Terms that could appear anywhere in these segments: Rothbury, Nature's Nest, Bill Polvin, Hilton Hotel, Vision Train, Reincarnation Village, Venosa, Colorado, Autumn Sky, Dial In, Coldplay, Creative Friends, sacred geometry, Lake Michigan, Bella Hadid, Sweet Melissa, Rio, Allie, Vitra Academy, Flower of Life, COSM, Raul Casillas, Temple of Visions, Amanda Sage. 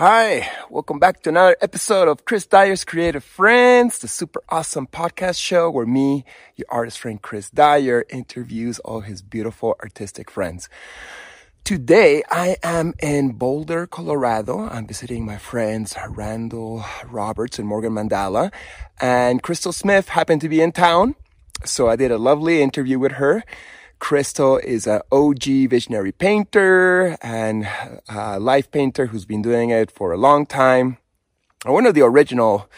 Hi, welcome back to another episode of Chris Dyer's Creative Friends, the super awesome podcast show where me, your artist friend Chris Dyer, interviews all his beautiful artistic friends. Today, I am in Boulder, Colorado. I'm visiting my friends Randall Roberts and Morgan Mandala, and Krystle Smith happened to be in town, so I did a lovely interview with her. Krystle is an OG visionary painter and a life painter who's been doing it for a long time. One of the original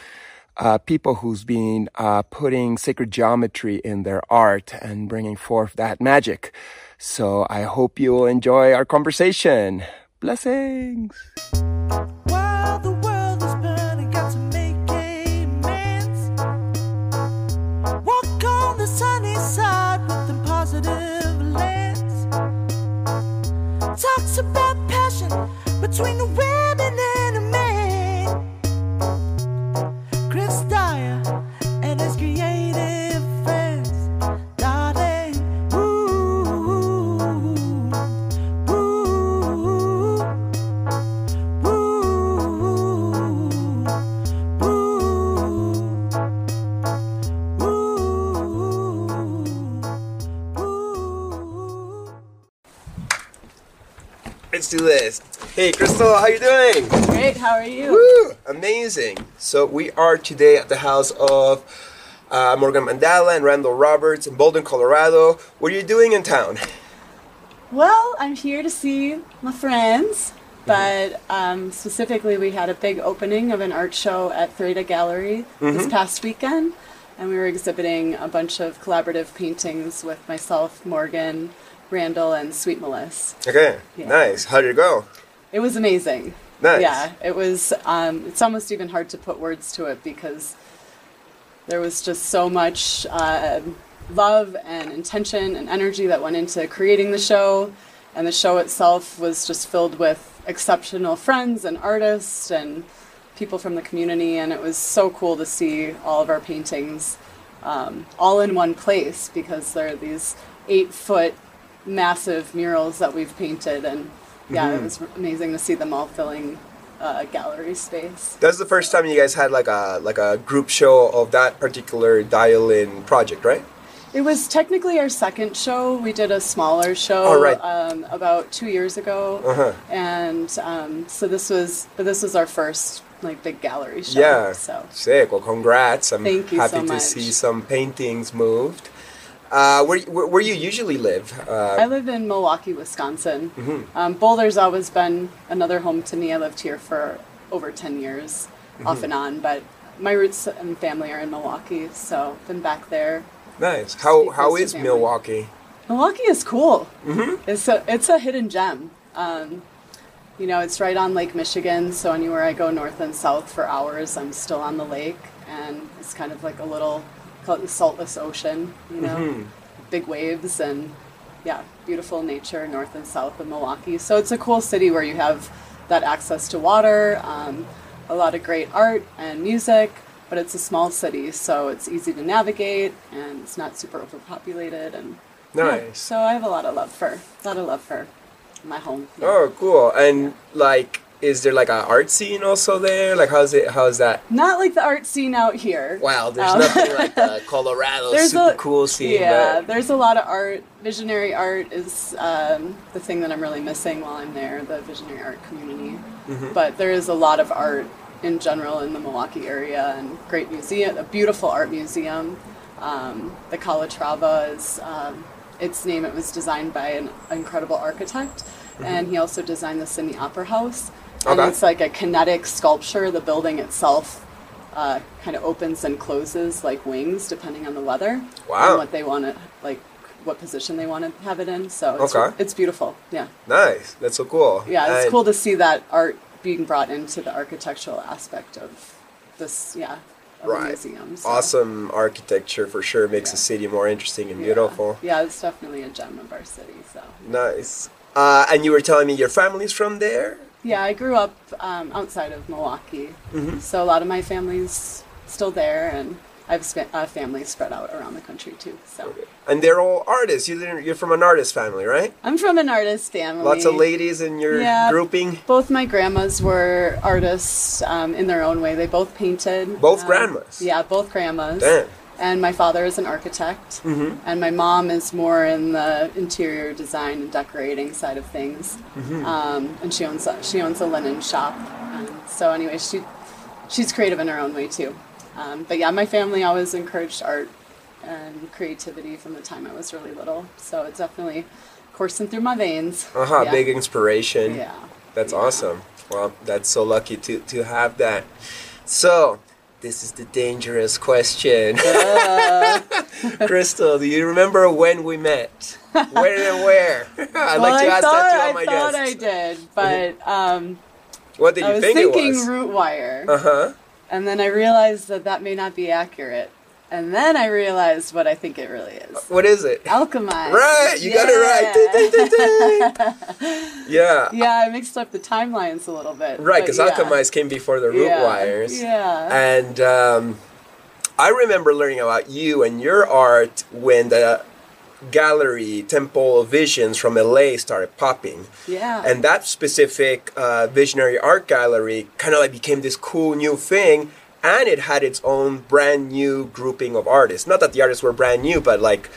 people who's been putting sacred geometry in their art and bringing forth that magic. So I hope you will enjoy our conversation. Blessings. While the world is burning, got to make amends. Walk on the sunny side with a positive. Talks about passion between a woman and a man. Chris Dyer and his creative friends. Darling, ooh, ooh, ooh, ooh, ooh. Let's do this. Hey, Krystle, how you doing? Great, how are you? Woo, amazing. So we are today at the house of Morgan Mandala and Randall Roberts in Boulder, Colorado. What are you doing in town? Well, I'm here to see my friends, but specifically we had a big opening of an art show at Threyda Gallery this past weekend, and we were exhibiting a bunch of collaborative paintings with myself, Morgan, Randall, and Sweet Melissa. Okay, yeah. Nice. How did it go? It was amazing. Nice. Yeah, it was, it's almost even hard to put words to it because there was just so much love and intention and energy that went into creating the show, and the show itself was just filled with exceptional friends and artists and people from the community, and it was so cool to see all of our paintings all in one place because there are these 8-foot massive murals that we've painted, and yeah, it was amazing to see them all filling gallery space. That's the first time you guys had like a group show of that particular Dial In project, right? It was technically our second show. We did a smaller show about 2 years ago, and so this was our first like big gallery show. Yeah, so sick. Well, congrats! I'm Thank you happy so much. To see some paintings moved. Where you usually live? I live in Milwaukee, Wisconsin. Boulder's always been another home to me. I lived here for over 10 years, off and on, but my roots and family are in Milwaukee, so I've been back there. Nice. How is Milwaukee? Milwaukee is cool. It's a hidden gem. You know, it's right on Lake Michigan, so anywhere I go north and south for hours, I'm still on the lake, and it's kind of like a little... call it the saltless ocean, you know, big waves and, yeah, beautiful nature north and south of Milwaukee. So it's a cool city where you have that access to water, a lot of great art and music, but it's a small city, so it's easy to navigate and it's not super overpopulated. And nice. Yeah, so I have a lot of love for my home. Yeah. Oh, cool. And, is there like an art scene also there? Like how's that? Not like the art scene out here. Wow, there's nothing like the Colorado super cool scene. Yeah, but there's a lot of art. Visionary art is the thing that I'm really missing while I'm there, the visionary art community. But there is a lot of art in general in the Milwaukee area, and great museum, a beautiful art museum. The Calatrava is its name. It was designed by an incredible architect, and he also designed the Sydney Opera House. And it's like a kinetic sculpture. The building itself kind of opens and closes like wings, depending on the weather and what they want to, like, what position they want to have it in. So it's beautiful. Yeah. Nice. That's so cool. Yeah, it's cool to see that art being brought into the architectural aspect of this. Yeah. Right. Museum, so. Awesome architecture for sure makes the city more interesting and beautiful. Yeah, it's definitely a gem of our city. So nice. And you were telling me your family's from there? Yeah, I grew up outside of Milwaukee, so a lot of my family's still there, and I've spent family spread out around the country too. So. And they're all artists. You're from an artist family, right? I'm from an artist family. Lots of ladies in your grouping. Both my grandmas were artists in their own way. They both painted. Both grandmas. Yeah, both grandmas. Damn. And my father is an architect, mm-hmm. and my mom is more in the interior design and decorating side of things. Mm-hmm. And she owns a linen shop. So anyway, she's creative in her own way too. But yeah, my family always encouraged art and creativity from the time I was really little. So it's definitely coursing through my veins. Yeah. Big inspiration. Yeah. That's awesome. Well, that's so lucky to have that. So. This is the dangerous question. Krystle, do you remember when we met? Where? I'd like to ask that to all my guests. I thought I did, but... what did you think it was? I was thinking Root Wire. Uh-huh. And then I realized that may not be accurate. And then I realized what I think it really is. What is it? Alchemize. Right, you got it right. Yeah. Yeah, I mixed up the timelines a little bit. Right, because Alchemize came before the Root Wires. Yeah. And I remember learning about you and your art when the gallery Temple of Visions from LA started popping. Yeah. And that specific visionary art gallery kind of like became this cool new thing. And it had its own brand new grouping of artists. Not that the artists were brand new, but like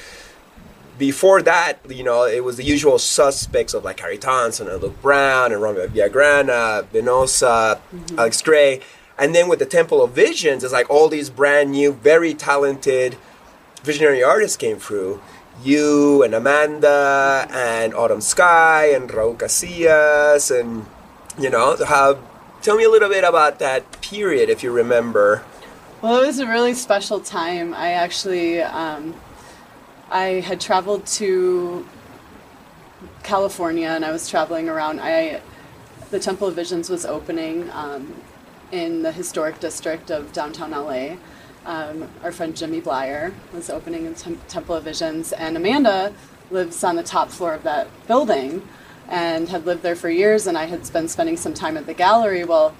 before that, you know, it was the usual suspects of like Harry Tonson and Luke Brown and Romeo Villagrana, Venosa, mm-hmm. Alex Gray. And then with the Temple of Visions, it's like all these brand new, very talented visionary artists came through. You and Amanda and Autumn Sky and Raul Casillas and, you know, tell me a little bit about that period, if you remember. Well, it was a really special time. I actually, I had traveled to California, and I was traveling around. The Temple of Visions was opening in the historic district of downtown LA. Our friend Jimmy Blyer was opening in Temple of Visions, and Amanda lives on the top floor of that building. And had lived there for years, and I had been spending some time at the gallery. Well,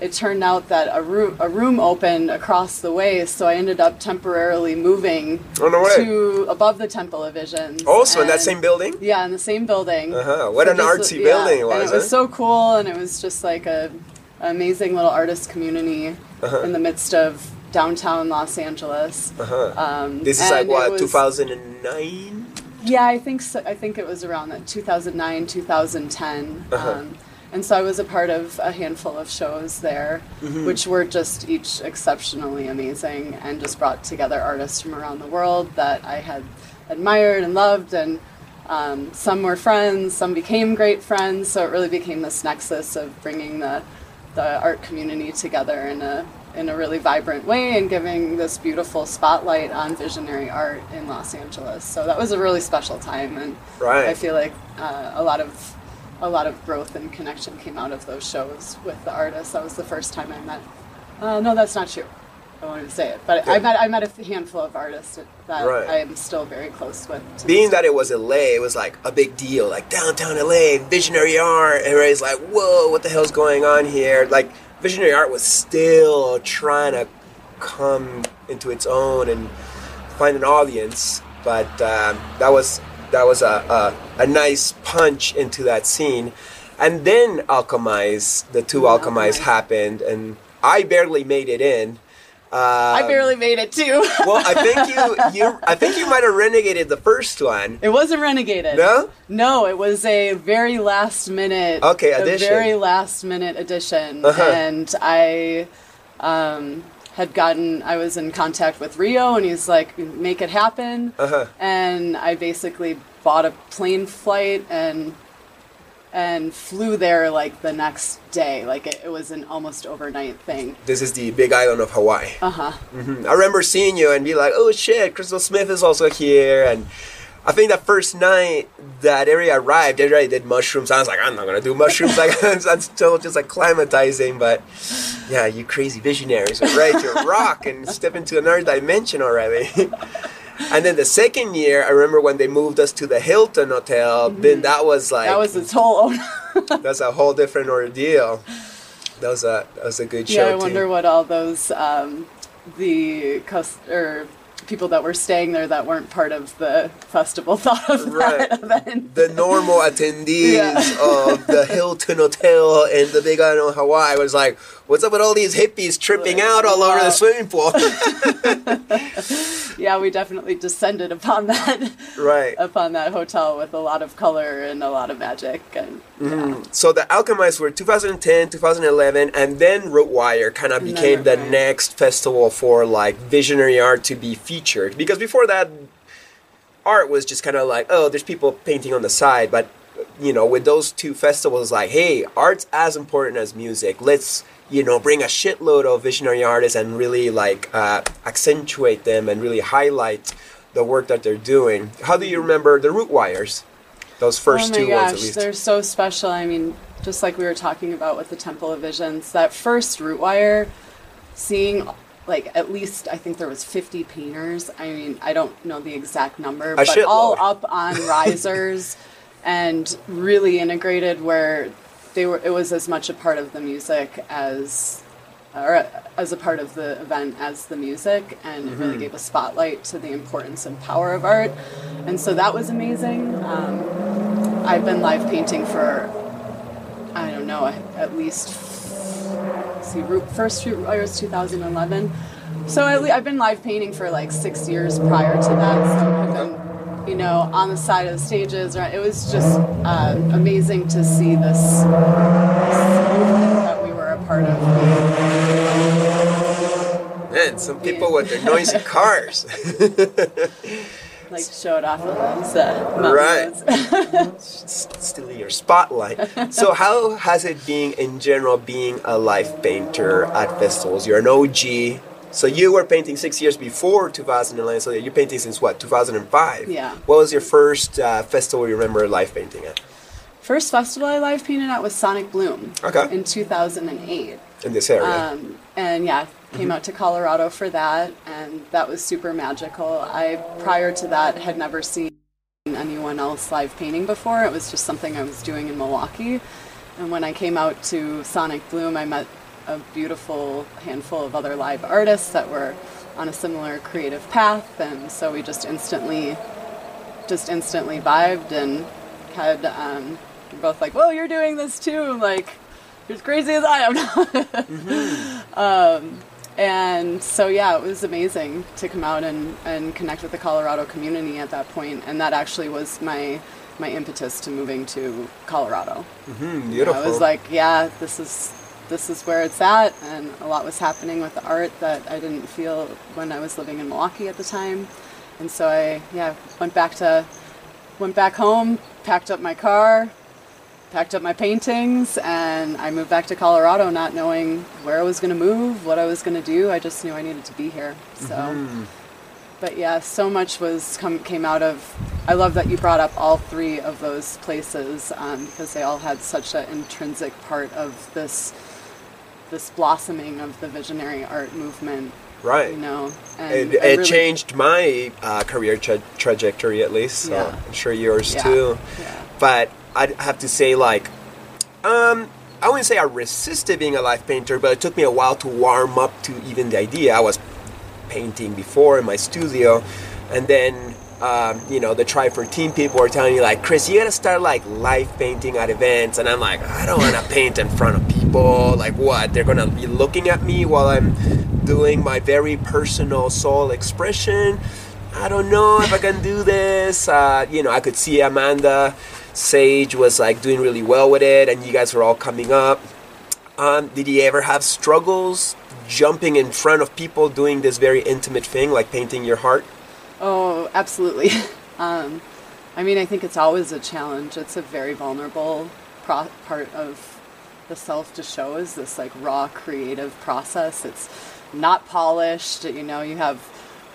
it turned out that a room opened across the way, so I ended up temporarily moving to above the Temple of Visions. Also in that same building? Yeah, in the same building. Uh-huh. What an artsy building it was. And it was so cool, and it was just like an amazing little artist community in the midst of downtown Los Angeles. This is like, what, 2009? Yeah, I think so. I think it was around that 2009, 2010, and so I was a part of a handful of shows there, which were just each exceptionally amazing and just brought together artists from around the world that I had admired and loved, and some were friends, some became great friends. So it really became this nexus of bringing the art community together in a really vibrant way and giving this beautiful spotlight on visionary art in Los Angeles. So that was a really special time, and I feel like a lot of growth and connection came out of those shows with the artists. That was the first time I met. No, that's not true. I wanted to say it, but I met a handful of artists that I am still very close with. Being that it was LA, it was like a big deal, like downtown LA, visionary art. Everybody's like, whoa, what the hell's going on here? Like, visionary art was still trying to come into its own and find an audience, but that was a nice punch into that scene. And then Alchemize, the two Alchemize happened, and I barely made it in. I barely made it too. Well, I think you might have renegated the first one. It wasn't renegated. No? No, it was a very last minute. Okay, edition. A very last minute edition, and I I was in contact with Rio, and he's like, "Make it happen." And I basically bought a plane flight and flew there like the next day. Like it was an almost overnight thing. This is the Big Island of Hawaii. I remember seeing you and be like, oh shit, Krystle Smith is also here. And I think that first night that everybody arrived, everybody did mushrooms. I was like, I'm not going to do mushrooms. Like, I'm still just acclimatizing. But yeah, you crazy visionaries are ready to rock and step into another dimension already. And then the second year, I remember when they moved us to the Hilton Hotel, then that was like... That was its whole... That's a whole different ordeal. That was a good show, too. Yeah, I wonder what all those the people that were staying there that weren't part of the festival thought of that event. The normal attendees of the Hilton Hotel and the Big Island of Hawaii was like, what's up with all these hippies tripping out all over the swimming pool? Yeah, we definitely descended upon that. Right. Upon that hotel with a lot of color and a lot of magic. And so the Alchemize were 2010, 2011, and then Root Wire kind of became the next festival for like visionary art to be featured. Because before that, art was just kind of like, oh, there's people painting on the side. But, you know, with those two festivals, like, hey, art's as important as music. Let's, you know, bring a shitload of visionary artists and really like accentuate them and really highlight the work that they're doing. How do you remember the Root Wires? Those first two ones, at least. They're so special. I mean, just like we were talking about with the Temple of Visions, that first Root Wire, seeing like at least I think there was 50 painters. I mean, I don't know the exact number, but all up on risers and really integrated where they were. It was as much a part of the music as a part of the event as the music, and it really gave a spotlight to the importance and power of art. And so that was amazing. I've been live painting for, I don't know, at least, first Root Wire was 2011. So I've been live painting for like 6 years prior to that. So I've been on the side of the stages. It was just amazing to see this movement that we were a part of. Man, some people with their noisy cars. Like showed off of those right. Still in your spotlight. So how has it been in general being a live painter at festivals? You're an OG. So you were painting 6 years before 2011, so you're painting since what, 2005? Yeah. What was your first festival you remember live painting at? First festival I live painted at was Sonic Bloom in 2008. In this area. And yeah, came out to Colorado for that, and that was super magical. I, prior to that, had never seen anyone else live painting before. It was just something I was doing in Milwaukee. And when I came out to Sonic Bloom, I met a beautiful handful of other live artists that were on a similar creative path, and so we just instantly vibed and had we're both like, "Whoa, you're doing this too!" I'm like, "You're as crazy as I am." And so yeah, it was amazing to come out and connect with the Colorado community at that point, and that actually was my impetus to moving to Colorado. Beautiful. I was like, "Yeah, this is where it's at," and a lot was happening with the art that I didn't feel when I was living in Milwaukee at the time. And so I went back home, packed up my car, packed up my paintings, and I moved back to Colorado not knowing where I was going to move, what I was going to do. I just knew I needed to be here. So, but yeah, so much was came out of, I love that you brought up all three of those places because they all had such an intrinsic part of this blossoming of the visionary art movement, right? You know, and it really changed my career trajectory, at least. So I'm sure yours too. Yeah. But I'd have to say, like, I wouldn't say I resisted being a live painter, but it took me a while to warm up to even the idea. I was painting before in my studio, and then the Try for Team people were telling me, like, Chris, you gotta start like live painting at events, and I'm like, I don't want to paint in front of people. Like, what, they're gonna be looking at me while I'm doing my very personal soul expression? I don't know if I can do this. I could see Amanda Sage was like doing really well with it, and you guys were all coming up. Did you ever have struggles jumping in front of people doing this very intimate thing, like painting your heart? Oh, absolutely. I think it's always a challenge. It's a very vulnerable part of the self to show, is this like raw creative process. It's not polished. You have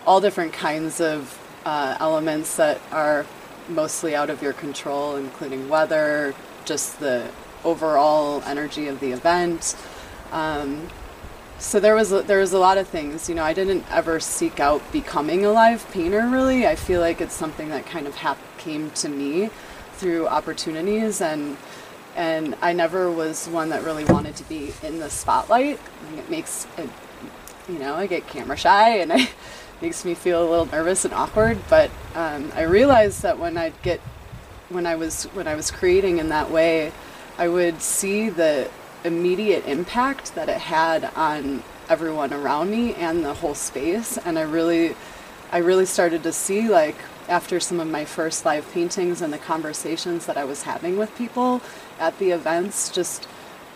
all different kinds of elements that are mostly out of your control, including weather, just the overall energy of the event. So there was a lot of things. I didn't ever seek out becoming a live painter, really. I feel like it's something that kind of came to me through opportunities, and I never was one that really wanted to be in the spotlight. I mean, it you know, I get camera shy and it makes me feel a little nervous and awkward. But I realized that when I was creating in that way, I would see the immediate impact that it had on everyone around me and the whole space. And I really started to see, like, after some of my first live paintings and the conversations that I was having with people at the events, just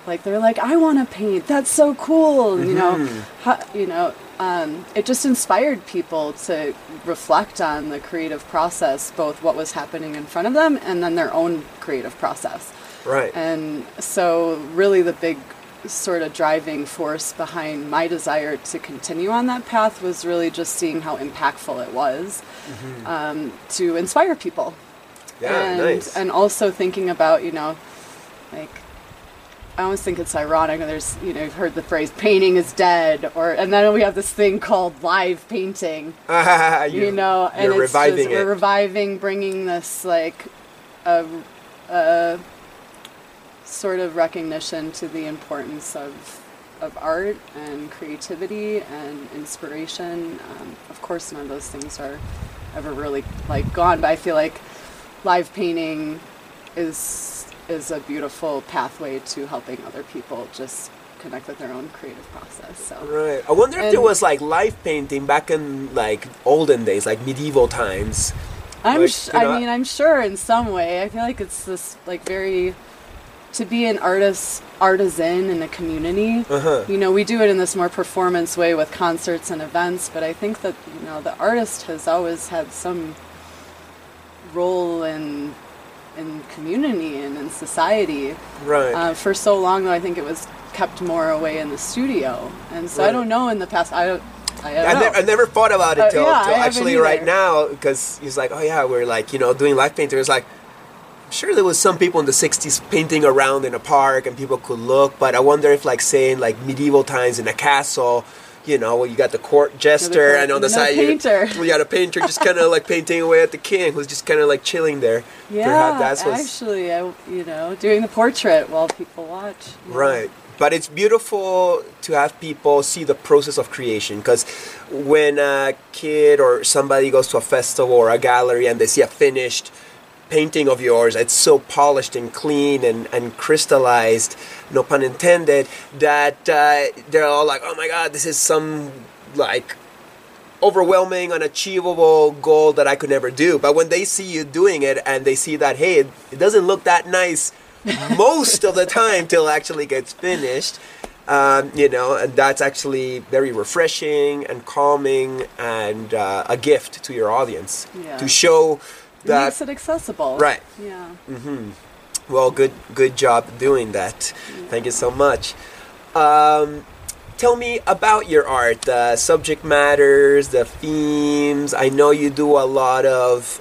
like, they're like, I want to paint. That's so cool. Mm-hmm. You know, it just inspired people to reflect on the creative process, both what was happening in front of them and then their own creative process. Right. And so really the big sort of driving force behind my desire to continue on that path was really just seeing how impactful it was, mm-hmm. To inspire people. Yeah, and, nice. And also thinking about, you know, like, I always think it's ironic. There's, you know, you've heard the phrase "painting is dead," and then we have this thing called live painting. You know, and it's reviving just, we're reviving, bringing this like a sort of recognition to the importance of art and creativity and inspiration. Of course, none of those things are ever really like gone, but I feel like live painting is a beautiful pathway to helping other people just connect with their own creative process. So. Right. I wonder if there was like live painting back in like olden days, like medieval times. I'm sure in some way. I feel like it's this like very, to be an artisan in a community. Uh-huh. You know, we do it in this more performance way with concerts and events, but I think that, you know, the artist has always had some role in community and in society. Right. For so long, though, I think it was kept more away in the studio. And so right. I don't know in the past. I don't know. I never thought about it till actually right now, because he's like, oh, yeah, we're like, you know, doing live painting. It's like, I'm sure there was some people in the 60s painting around in a park and people could look. But I wonder if, like, say, in, like, medieval times in a castle, you know, you got the court jester and on the side you got a painter just kind of like painting away at the king who's just kind of like chilling there. Yeah, doing the portrait while people watch. Right. Know. But it's beautiful to have people see the process of creation, because when a kid or somebody goes to a festival or a gallery and they see a finished painting of yours, it's so polished and clean and crystallized, no pun intended, that they're all like, oh my god, this is some like overwhelming, unachievable goal that I could never do. But when they see you doing it and they see that, hey, it doesn't look that nice most of the time till it actually gets finished, you know, and that's actually very refreshing and calming and a gift to your audience. Yeah. To show that, it makes it accessible. Right. Yeah. Mm-hmm. Well, good job doing that. Yeah. Thank you so much. Tell me about your art, the subject matters, the themes. I know you do a lot of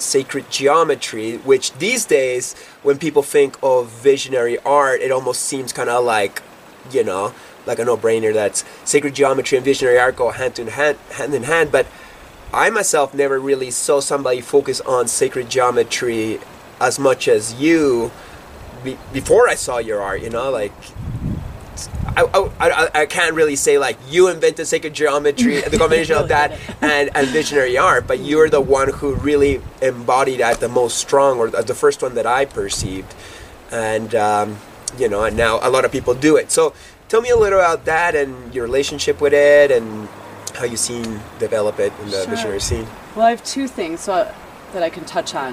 sacred geometry, which these days, when people think of visionary art, it almost seems kind of like, you know, like a no-brainer that sacred geometry and visionary art go hand in hand. But I myself never really saw somebody focus on sacred geometry as much as you before I saw your art, you know, like I can't really say like you invented sacred geometry, the combination of that and visionary art, but you're the one who really embodied that the most strong, or the first one that I perceived, and you know, and now a lot of people do it. So tell me a little about that and your relationship with it and how you've seen develop it in the visionary scene. Well, I have two things that I can touch on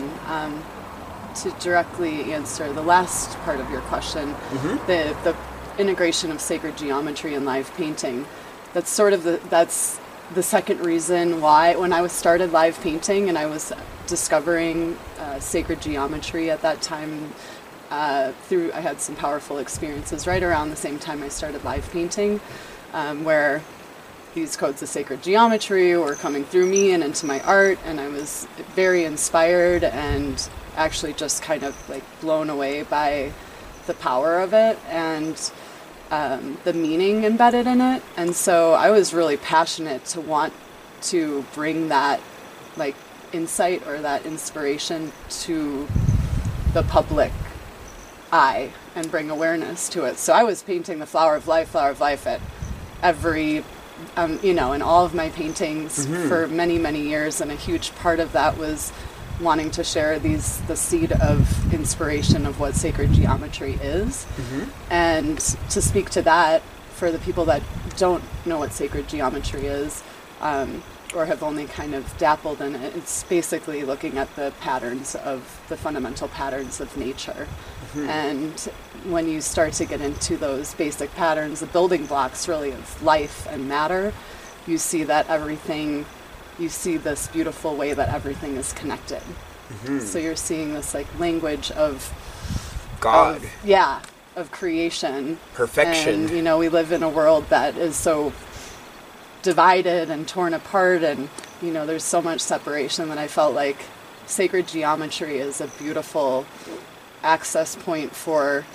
to directly answer the last part of your question, mm-hmm. the integration of sacred geometry and live painting. That's sort of the second reason why, when I started live painting and I was discovering sacred geometry at that time, I had some powerful experiences right around the same time I started live painting, where these codes of sacred geometry were coming through me and into my art, and I was very inspired and actually just kind of like blown away by the power of it and the meaning embedded in it. And so I was really passionate to want to bring that like insight or that inspiration to the public eye and bring awareness to it. So I was painting the Flower of Life at every, in all of my paintings mm-hmm. for many, many years. And a huge part of that was wanting to share the seed of inspiration of what sacred geometry is. Mm-hmm. And to speak to that for the people that don't know what sacred geometry is, or have only kind of dabbled in it, it's basically looking at the fundamental patterns of nature. Mm-hmm. And when you start to get into those basic patterns, the building blocks really of life and matter, you see this beautiful way that everything is connected. Mm-hmm. So you're seeing this like language of God. Of creation. Perfection. And, we live in a world that is so divided and torn apart, and there's so much separation that I felt like sacred geometry is a beautiful access point for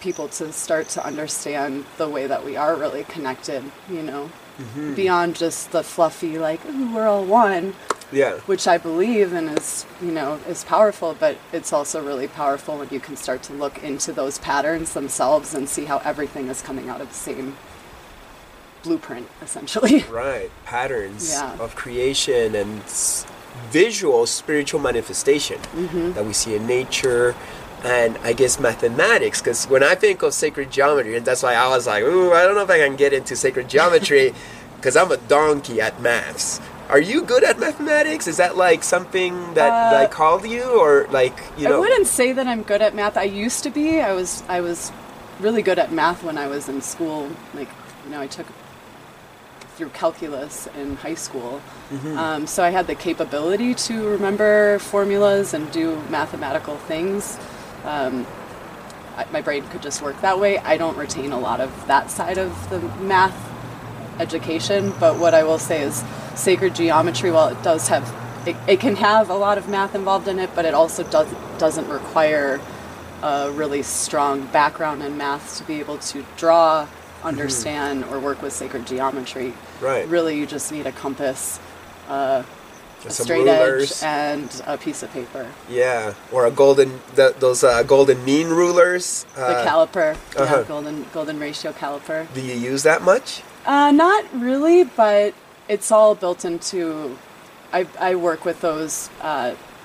people to start to understand the way that we are really connected, mm-hmm. beyond just the fluffy like, ooh, we're all one, which I believe and is is powerful, but it's also really powerful when you can start to look into those patterns themselves and see how everything is coming out of the same blueprint, essentially. Right. Patterns of creation and visual spiritual manifestation mm-hmm. that we see in nature, and I guess mathematics, because when I think of sacred geometry, and that's why I was like, ooh, I don't know if I can get into sacred geometry because I'm a donkey at maths. Are you good at mathematics? Is that like something that I called you, or like, I wouldn't say that I'm good at math. I used to be. I was really good at math when I was in school. Like, I took through calculus in high school. Mm-hmm. So I had the capability to remember formulas and do mathematical things. My brain could just work that way. I don't retain a lot of that side of the math education, but what I will say is sacred geometry, while it does have, it can have a lot of math involved in it, but it also doesn't require a really strong background in math to be able to draw, understand, or work with sacred geometry. Right. Really, you just need a compass, a straight edge, and a piece of paper. Yeah, or a golden golden mean rulers. The caliper, golden ratio caliper. Do you use that much? Not really, but it's all built into. I work with those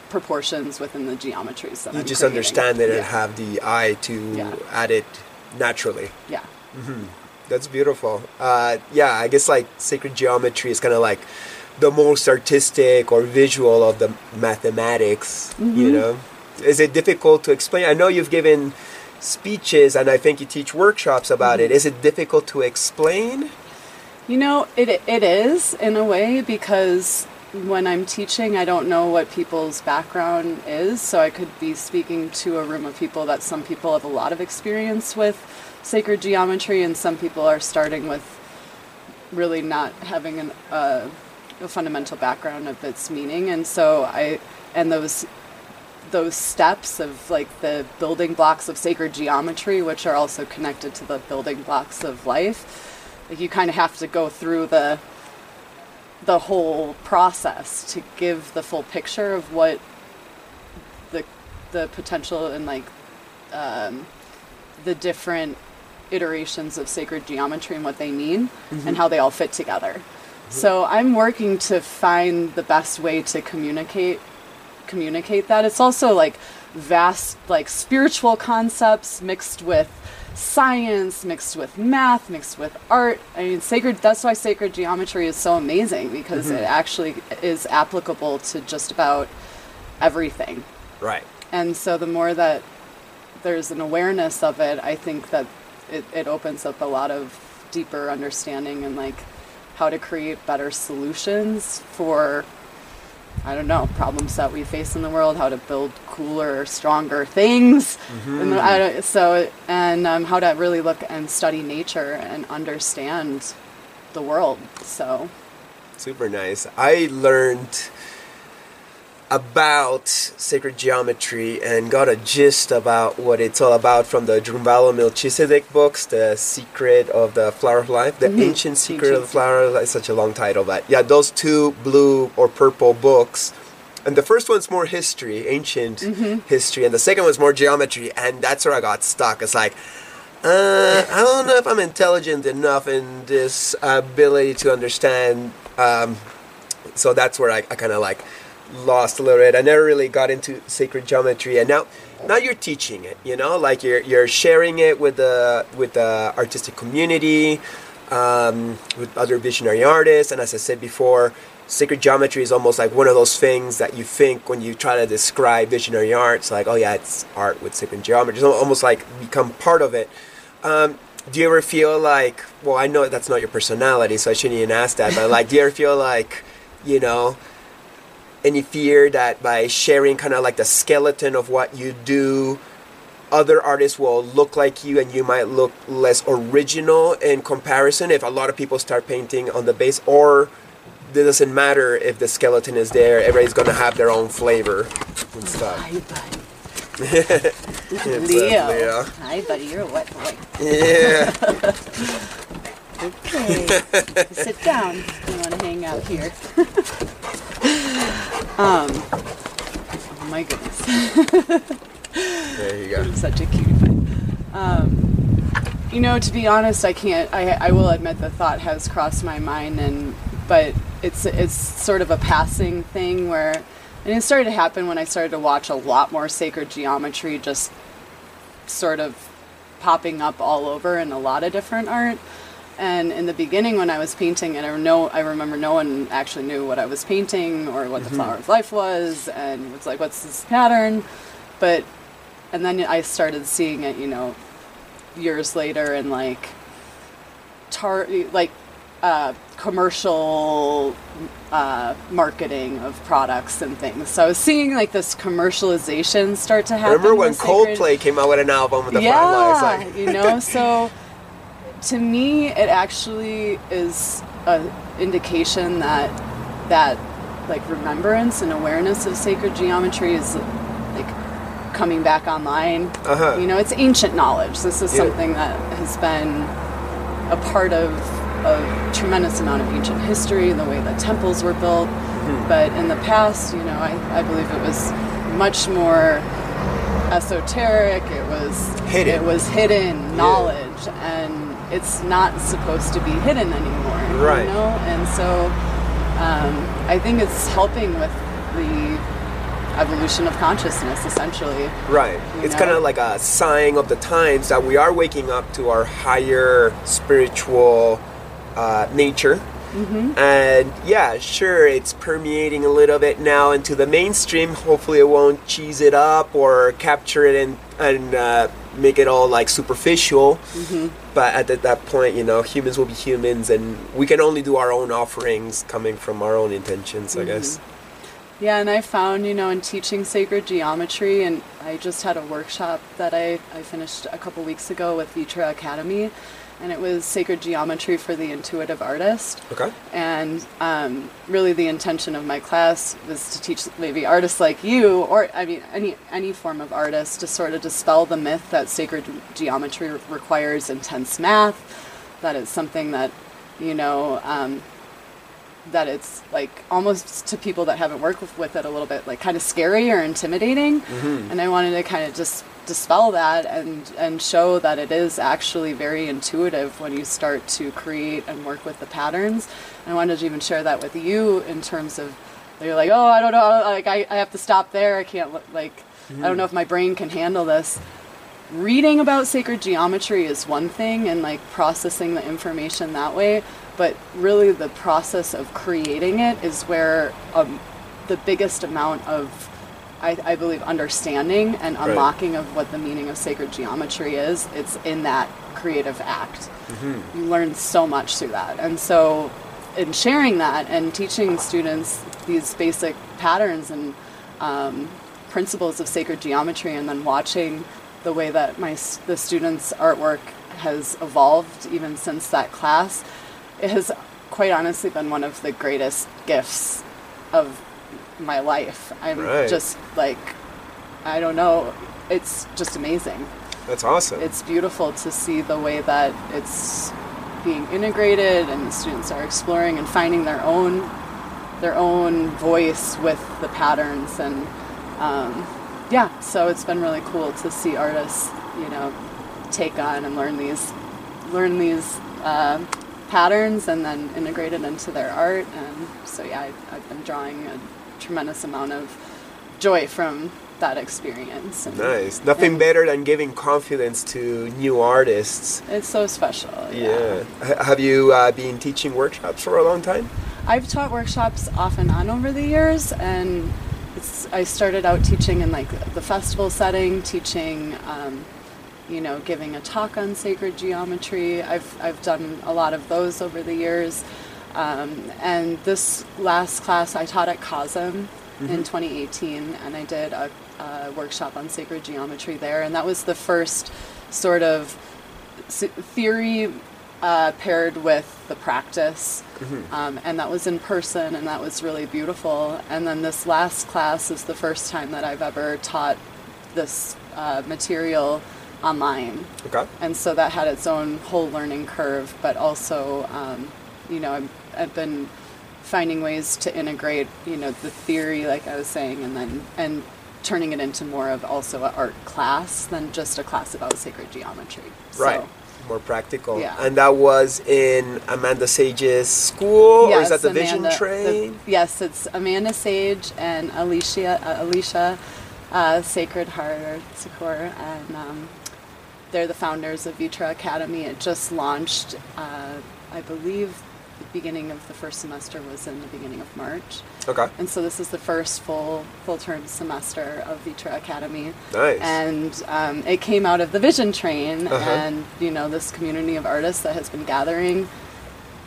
proportions within the geometries that I'm just creating. Understand it and have the eye to add it naturally. Yeah. Mm-hmm. That's beautiful. I guess like sacred geometry is kind of like the most artistic or visual of the mathematics, mm-hmm. Is it difficult to explain? I know you've given speeches and I think you teach workshops about mm-hmm. it. Is it difficult to explain? It is in a way, because when I'm teaching, I don't know what people's background is. So I could be speaking to a room of people that some people have a lot of experience with sacred geometry, and some people are starting with really not having a fundamental background of its meaning. And so those steps of like the building blocks of sacred geometry, which are also connected to the building blocks of life, like you kind of have to go through the whole process to give the full picture of what the potential and like the different iterations of sacred geometry and what they mean mm-hmm. and how they all fit together. Mm-hmm. So I'm working to find the best way to communicate that. It's also like vast, like spiritual concepts mixed with science, mixed with math, mixed with art. That's why sacred geometry is so amazing, because mm-hmm. it actually is applicable to just about everything. Right. And so the more that there's an awareness of it, I think that it opens up a lot of deeper understanding and like how to create better solutions for, problems that we face in the world, how to build cooler, stronger things. Mm-hmm. How to really look and study nature and understand the world. So super nice. I learned about sacred geometry and got a gist about what it's all about from the Drumvalo Melchizedek books, The Secret of the Flower of Life, The mm-hmm. Ancient Secret of the Flower of Life, it's such a long title, but those two blue or purple books. And the first one's more history, ancient mm-hmm. history, and the second one's more geometry, and that's where I got stuck. It's like, I don't know if I'm intelligent enough in this ability to understand. So that's where I kind of like lost a little bit. I never really got into sacred geometry, and now you're teaching it. You know, like you're sharing it with the artistic community, with other visionary artists. And as I said before, sacred geometry is almost like one of those things that you think when you try to describe visionary art, it's like, oh yeah, it's art with sacred geometry. It's almost like become part of it. Do you ever feel like, well, I know that's not your personality, so I shouldn't even ask that, but like, do you ever feel like, you know, any fear that by sharing kind of like the skeleton of what you do, other artists will look like you and you might look less original in comparison if a lot of people start painting on the base? Or it doesn't matter if the skeleton is there, everybody's going to have their own flavor and stuff? Hi, buddy. Leo. Hi, buddy, you're a wet boy. Yeah. Okay. Sit down. You want to hang out here. Oh, my goodness. There you go. I'm such a cutie pie. You know, to be honest, I can't, I will admit the thought has crossed my mind, but it's sort of a passing thing where, and it started to happen when I started to watch a lot more sacred geometry just sort of popping up all over in a lot of different art. And in the beginning when I was painting, and I remember no one actually knew what I was painting or what the Flower of Life was, and it's like, what's this pattern? And then I started seeing it, you know, years later in like commercial marketing of products and things. So I was seeing like this commercialization start to happen. I remember when Coldplay came out with an album with the Flower of Life, like. You know, so to me it actually is an indication that like remembrance and awareness of sacred geometry is like coming back online. You know, it's ancient knowledge. This is something that has been a part of a tremendous amount of ancient history and the way that temples were built. But in the past, you know, I believe it was much more esoteric. It was hidden. It was hidden knowledge, and it's not supposed to be hidden anymore. Right. You know? And so I think it's helping with the evolution of consciousness, essentially. Right. It's kind of like a sign of the times that we are waking up to our higher spiritual nature. And yeah, sure, it's permeating a little bit now into the mainstream. Hopefully it won't cheese it up or capture it and make it all like superficial. But at that point, you know, humans will be humans, and we can only do our own offerings coming from our own intentions, I guess. Yeah, and I found, you know, in teaching sacred geometry, and I just had a workshop that I finished a couple weeks ago with Vitra Academy, and it was sacred geometry for the intuitive artist. Okay. And really the intention of my class was to teach maybe artists like you, or I mean any form of artist, to sort of dispel the myth that sacred geometry requires intense math, that it's something that, you know, that it's like almost, to people that haven't worked with it a little bit, like kind of scary or intimidating. And I wanted to kind of just dispel that and show that it is actually very intuitive when you start to create and work with the patterns. And I wanted to even share that with you in terms of, you're like, oh, I don't know, like I have to stop there. I can't like, I don't know if my brain can handle this. Reading about sacred geometry is one thing, and like processing the information that way, but really the process of creating it is where the biggest amount of, I believe, understanding and unlocking of what the meaning of sacred geometry is. It's in that creative act. You learn so much through that. And so in sharing that and teaching students these basic patterns and principles of sacred geometry, and then watching the way that the students' artwork has evolved even since that class, it has quite honestly been one of the greatest gifts of my life. I'm just like, I don't know, it's just amazing. That's awesome. It's beautiful to see the way that it's being integrated, and the students are exploring and finding their own voice with the patterns. And so it's been really cool to see artists, you know, take on and learn these patterns and then integrate it into their art. And so yeah, I've been drawing a tremendous amount of joy from that experience. And, nice. Nothing better than giving confidence to new artists. It's so special. Yeah. Have you been teaching workshops for a long time? I've taught workshops off and on over the years, and I started out teaching in like the festival setting, teaching, giving a talk on sacred geometry. I've done a lot of those over the years, and this last class I taught at COSM. Mm-hmm. In 2018, and I did a workshop on sacred geometry there, and that was the first sort of theory paired with the practice. Mm-hmm. And that was in person, and that was really beautiful. And then this last class is the first time that I've ever taught this material online. Okay. And so that had its own whole learning curve, but also I've been finding ways to integrate, the theory, like I was saying, and turning it into more of also an art class than just a class about sacred geometry. Right, so, more practical. Yeah. And that was in Amanda Sage's school, yes, or is that the Vision Train? Yes, it's Amanda Sage and Alicia, Sacred Heart or Sakura, and they're the founders of Vitra Academy. It just launched, I believe. The beginning of the first semester was in the beginning of March. Okay. And so this is the first full term semester of Vitra Academy. Nice. And it came out of the Vision Train, uh-huh. and this community of artists that has been gathering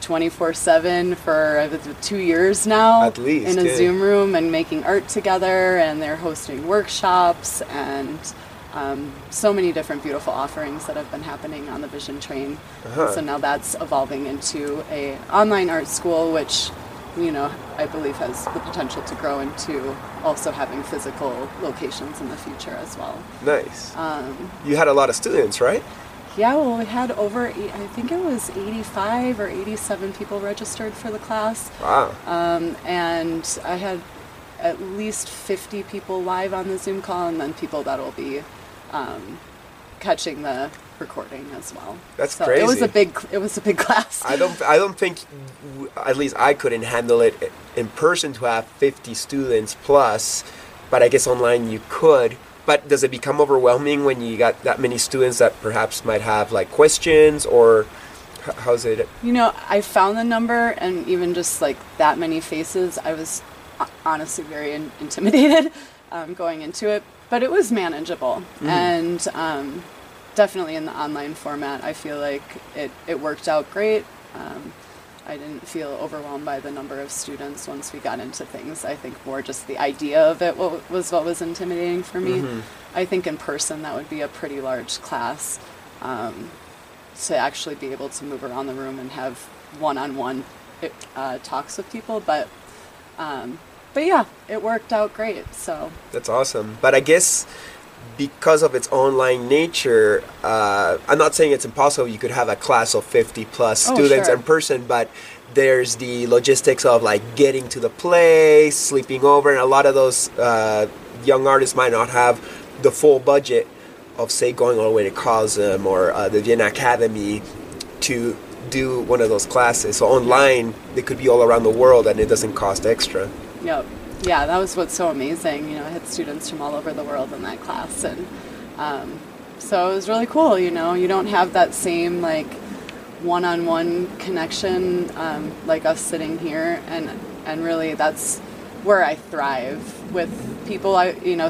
24/7 for 2 years now, at least, in a Zoom room and making art together, and they're hosting workshops and. So many different beautiful offerings that have been happening on the Vision Train. Uh-huh. So now that's evolving into a online art school, which, I believe has the potential to grow into also having physical locations in the future as well. Nice. You had a lot of students, right? Yeah, well, we had over, I think it was 85 or 87 people registered for the class. Wow. And I had at least 50 people live on the Zoom call, and then people that will be catching the recording as well. That's so crazy. It was a big class. I don't think, at least I couldn't handle it in person to have 50 students plus, but I guess online you could. But does it become overwhelming when you got that many students that perhaps might have like questions, or how's it? I found the number, and even just like that many faces, I was honestly very intimidated going into it, but it was manageable. Mm-hmm. And definitely in the online format, I feel like it worked out great. I didn't feel overwhelmed by the number of students once we got into things. I think more just the idea of it was intimidating for me. Mm-hmm. I think in person that would be a pretty large class, to actually be able to move around the room and have one-on-one talks with people, but yeah, it worked out great. So that's awesome. But I guess because of its online nature, I'm not saying it's impossible. You could have a class of 50 plus students, sure. in person, but there's the logistics of like getting to the place, sleeping over, and a lot of those young artists might not have the full budget of, say, going all the way to COSM or the Vienna Academy to do one of those classes. So online they could be all around the world, and it doesn't cost extra. Yep. Yeah, that was what's so amazing. I had students from all over the world in that class, and so it was really cool. You don't have that same like one-on-one connection like us sitting here, and really that's where I thrive with people.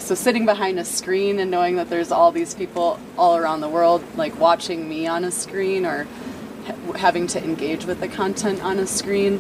So sitting behind a screen and knowing that there's all these people all around the world like watching me on a screen, or having to engage with the content on a screen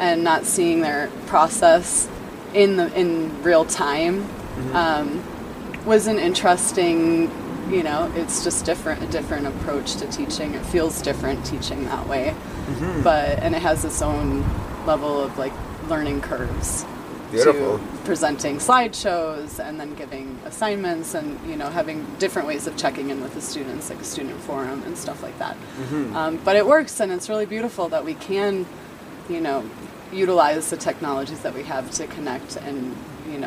and not seeing their process in real time, mm-hmm. Was an interesting, it's just a different approach to teaching. It feels different teaching that way, mm-hmm. and it has its own level of like learning curves. Beautiful. To presenting slideshows and then giving assignments, and having different ways of checking in with the students, like a student forum and stuff like that. Mm-hmm. But it works, and it's really beautiful that we can, utilize the technologies that we have to connect and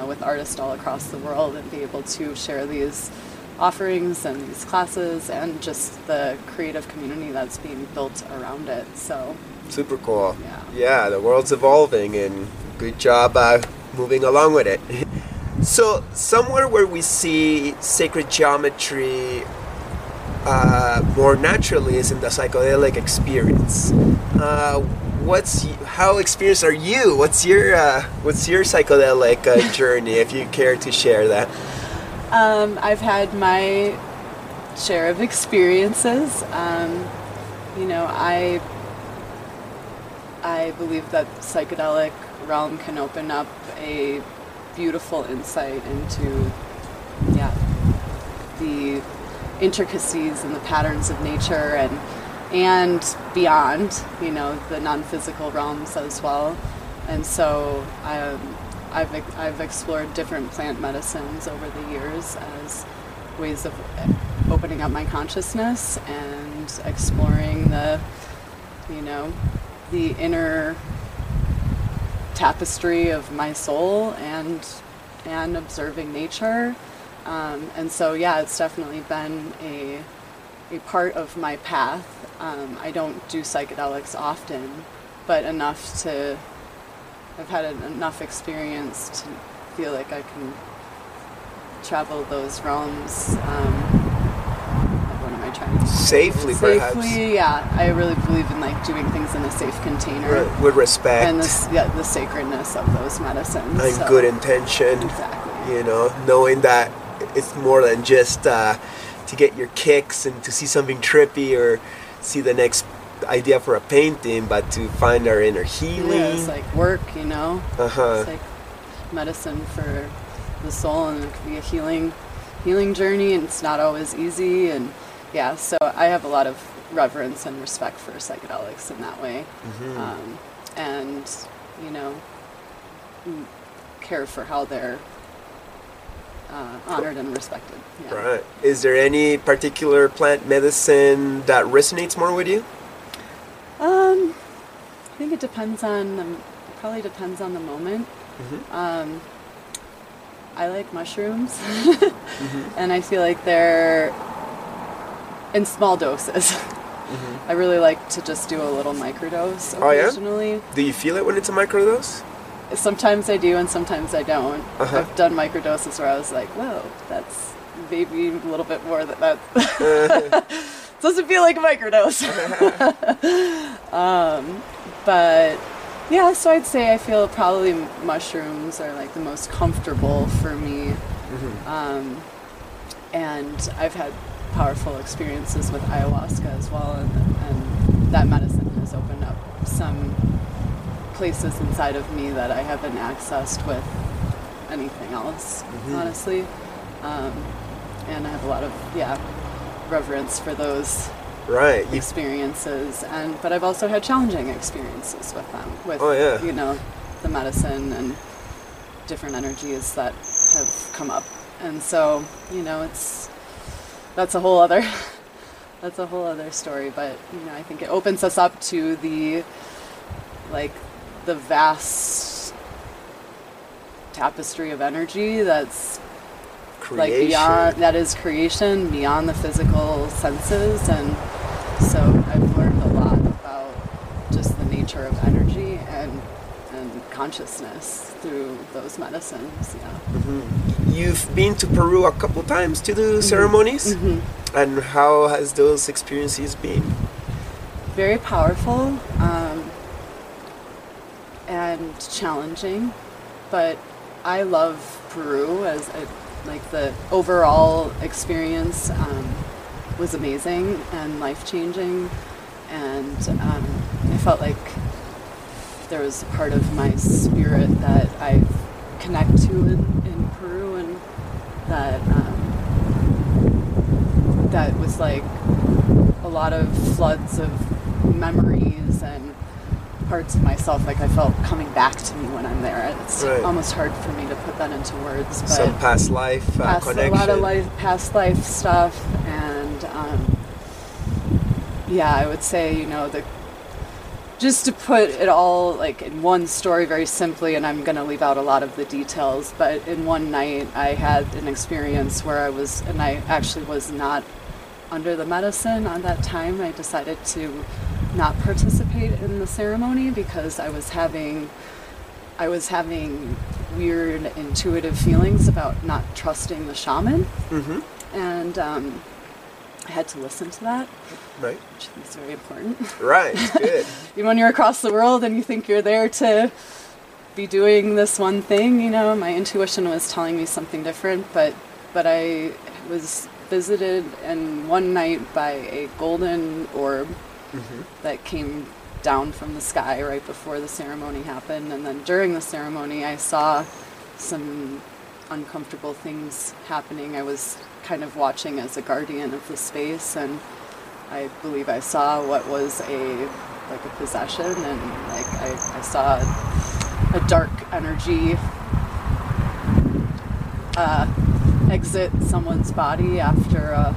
with artists all across the world and be able to share these offerings and these classes and just the creative community that's being built around it. So super cool. Yeah, the world's evolving and good job moving along with it. So somewhere where we see sacred geometry more naturally is in the psychedelic experience. How experienced are you? What's your psychedelic journey, if you care to share that? I've had my share of experiences. I believe that the psychedelic realm can open up a beautiful insight into the intricacies and the patterns of nature and beyond, the non-physical realms as well. And so I've explored different plant medicines over the years as ways of opening up my consciousness and exploring the inner tapestry of my soul and observing nature. And so, it's definitely been a part of my path. I don't do psychedelics often, but I've had enough experience to feel like I can travel those realms. What am I trying to do? Safely, perhaps. Yeah. I really believe in doing things in a safe container. With respect. And the sacredness of those medicines. And good intention. Exactly. Knowing that it's more than just to get your kicks and to see something trippy or see the next idea for a painting, but to find our inner healing. Yeah, it's like work, It's like medicine for the soul, and it could be a healing journey, and it's not always easy. And so I have a lot of reverence and respect for psychedelics in that way. Mm-hmm. Care for how they're honored and respected. Yeah. Right. Is there any particular plant medicine that resonates more with you? I think it probably depends on the moment. Mm-hmm. I like mushrooms, mm-hmm. and I feel like they're in small doses. Mm-hmm. I really like to just do a little microdose occasionally. Oh, yeah? Do you feel it when it's a microdose? Sometimes I do, and sometimes I don't. Uh-huh. I've done microdoses where I was like, whoa, that's maybe a little bit more than that. Doesn't feel like a microdose. So I'd say I feel probably mushrooms are the most comfortable for me. Mm-hmm. And I've had powerful experiences with ayahuasca as well, and that medicine has opened up some places inside of me that I haven't accessed with anything else, mm-hmm. honestly. And I have a lot of reverence for those experiences, but I've also had challenging experiences with them, with the medicine and different energies that have come up. And so that's a whole other story. But I think it opens us up to the vast tapestry of energy that's creation. That is creation beyond the physical senses. And so I've learned a lot about just the nature of energy and consciousness through those medicines. Mm-hmm. You've been to Peru a couple times to do mm-hmm. ceremonies, mm-hmm. and how has those experiences been? Very powerful. And challenging, but I love Peru as the overall experience was amazing and life-changing, and I felt like there was a part of my spirit that I connect to in Peru, and that was a lot of floods of memories and parts of myself I felt coming back to me when I'm there. It's almost hard for me to put that into words, but some past life connection, a lot of past life stuff. And I would say the just to put it all like in one story very simply, and I'm gonna leave out a lot of the details, but in one night I had an experience where I actually was not under the medicine on that time. I decided to not participate in the ceremony because I was having weird intuitive feelings about not trusting the shaman. Mm-hmm. And I had to listen to that. Right. Which is very important. Right, good. Even when you're across the world and you think you're there to be doing this one thing, you know, my intuition was telling me something different, but I was visited in one night by a golden orb. Mm-hmm. That came down from the sky right before the ceremony happened, and then during the ceremony I saw some uncomfortable things happening. I was kind of watching as a guardian of the space, and I believe I saw what was a possession, and I saw a dark energy exit someone's body after a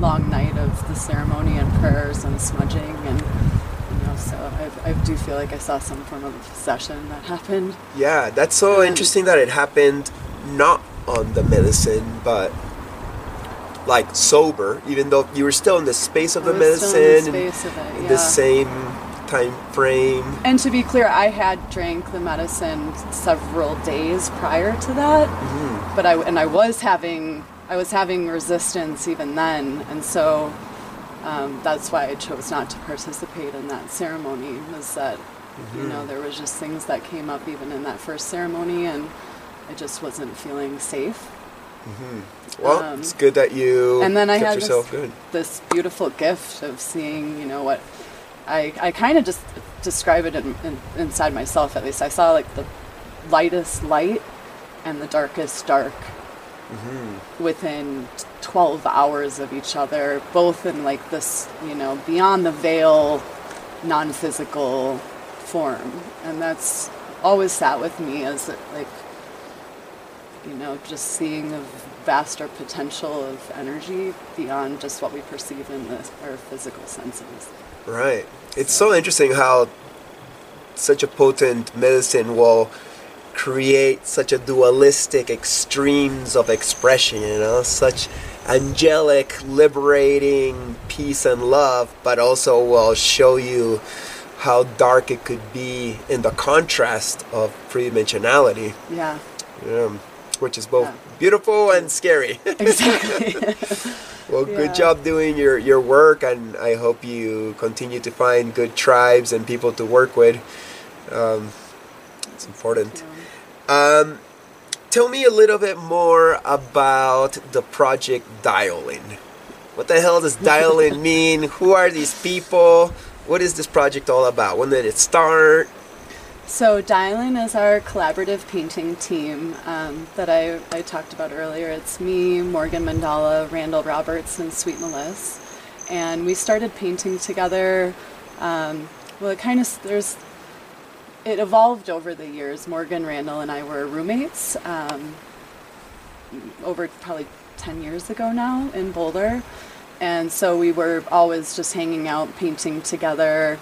long night of the ceremony and prayers and smudging, and so I do feel like I saw some form of possession that happened. Yeah, that's so interesting that it happened not on the medicine, but like sober, even though you were still in the space of the medicine, in the same time frame. And to be clear, I had drank the medicine several days prior to that, mm-hmm. but I was having resistance even then, and so. That's why I chose not to participate in that ceremony, was that, mm-hmm. There was just things that came up even in that first ceremony, and I just wasn't feeling safe. Mm-hmm. Well, it's good that you and then kept I had yourself this, good. This beautiful gift of seeing, what I kind of just describe it inside myself, at least. I saw like the lightest light and the darkest dark. Mm-hmm. Within 12 hours of each other, both in like this, beyond the veil, non-physical form. And that's always sat with me as just seeing the vaster potential of energy beyond just what we perceive in our physical senses. Right. It's so interesting how such a potent medicine will create such a dualistic extremes of expression, such angelic, liberating peace and love, but also will show you how dark it could be in the contrast of three-dimensionality. Yeah. Which is both beautiful and scary. Exactly. Well, good job doing your work, and I hope you continue to find good tribes and people to work with. It's important. Tell me a little bit more about the project Dial In. What the hell does Dial In mean? Who are these people? What is this project all about? When did it start? So Dial In is our collaborative painting team that I talked about earlier. It's me, Morgan Mandala, Randall Roberts, and Sweet Melissa. And we started painting together. It evolved over the years. Morgan, Randall, and I were roommates over probably 10 years ago now in Boulder. And so we were always just hanging out, painting together,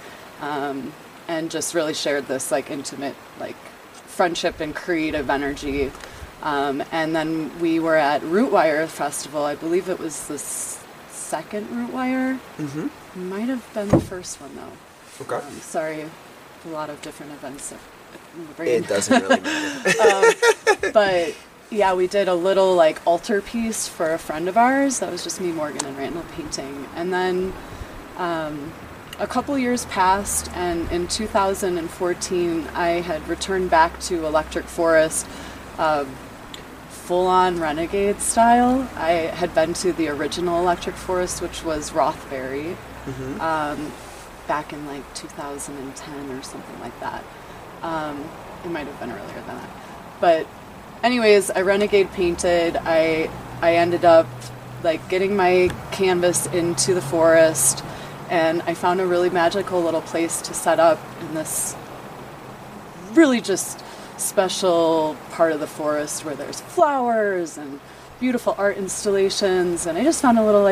and just really shared this intimate friendship and creative energy. And then we were at Root Wire Festival. I believe it was the second Root Wire. Mm-hmm. Might have been the first one, though. Okay. Sorry. A lot of different events in the brain. It doesn't really matter. But yeah, we did a little altar piece for a friend of ours. That was just me, Morgan, and Randall painting. And then a couple years passed, and in 2014 I had returned back to Electric Forest, full-on renegade style. I had been to the original Electric Forest, which was Rothbury. Mm-hmm. Back in 2010 or something like that. It might have been earlier than that. But anyways, I renegade painted. I ended up getting my canvas into the forest, and I found a really magical little place to set up in this really just special part of the forest where there's flowers and beautiful art installations, and I just found a little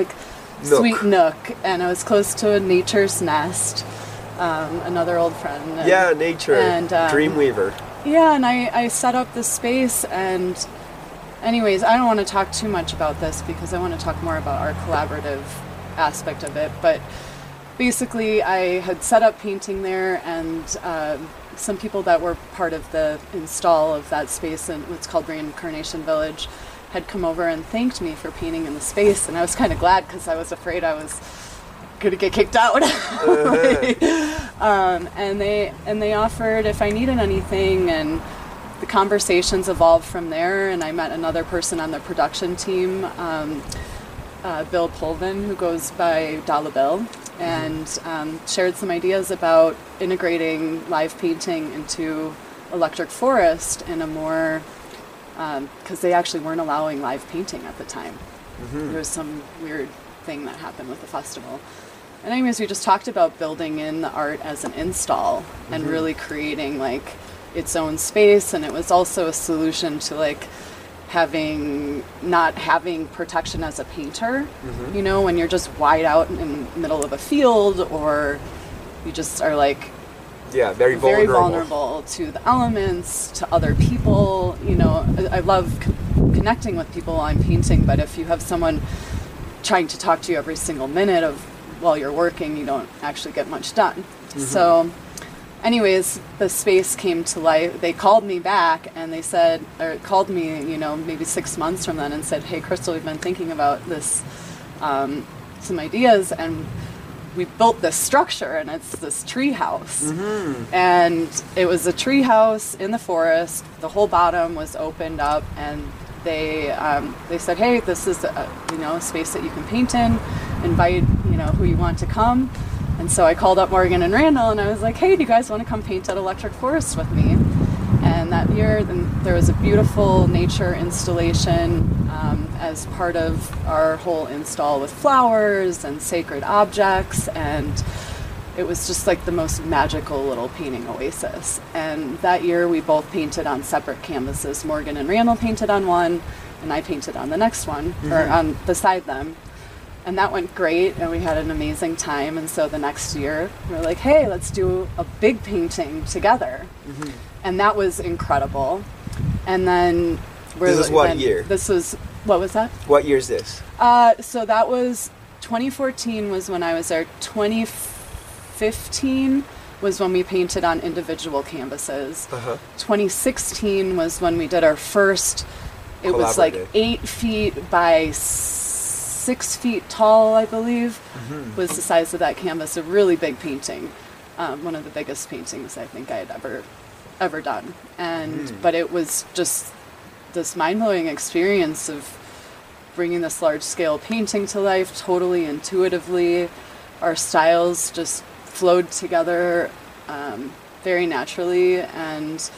sweet nook, and I was close to a nature's nest, another old friend. And, yeah, nature. And, Dreamweaver. Yeah, and I set up this space, and anyways, I don't want to talk too much about this because I want to talk more about our collaborative aspect of it, but basically I had set up painting there, and some people that were part of the install of that space in what's called Reincarnation Village had come over and thanked me for painting in the space, and I was kind of glad because I was afraid I was going to get kicked out. And they offered if I needed anything, and the conversations evolved from there, and I met another person on the production team, Bill Polvin, who goes by Dollar Bill, and shared some ideas about integrating live painting into Electric Forest in a more, because they actually weren't allowing live painting at the time. Mm-hmm. There was some weird thing that happened with the festival. And anyways, we just talked about building in the art as an install, mm-hmm. and really creating like its own space. And it was also a solution to like not having protection as a painter, mm-hmm. you know, when you're just wide out in the middle of a field, or you just are like, yeah, very vulnerable to the elements, to other people. You know, I love connecting with people while I'm painting, but if you have someone trying to talk to you every single minute while you're working, you don't actually get much done. Mm-hmm. So anyways, the space came to life. They called me back, and they said, or called me, you know, maybe 6 months from then, and said, hey, Krystle, we've been thinking about this, some ideas, and we built this structure, and it's this tree house. Mm-hmm. And it was a tree house in the forest. The whole bottom was opened up, and they said, hey, this is a space that you can paint in, invite, you know, who you want to come. And so I called up Morgan and Randall, and I was like, hey, do you guys want to come paint at Electric Forest with me? And that year, there was a beautiful nature installation as part of our whole install with flowers and sacred objects, and it was just like the most magical little painting oasis. And that year, we both painted on separate canvases. Morgan and Randall painted on one, and I painted on the next one, mm-hmm. or on beside them. And that went great, and we had an amazing time. And so the next year, we're like, hey, let's do a big painting together. Mm-hmm. And that was incredible. And then we're this is what then, year? This was, what was that? What year is this? So that was 2014 was when I was there. 2015 was when we painted on individual canvases. Uh-huh. 2016 was when we did our first, it was like 8 feet by 6 feet tall, I believe, mm-hmm. was the size of that canvas. A really big painting, one of the biggest paintings I think I had ever done. And but it was just this mind-blowing experience of bringing this large-scale painting to life, totally intuitively. Our styles just flowed together very naturally, and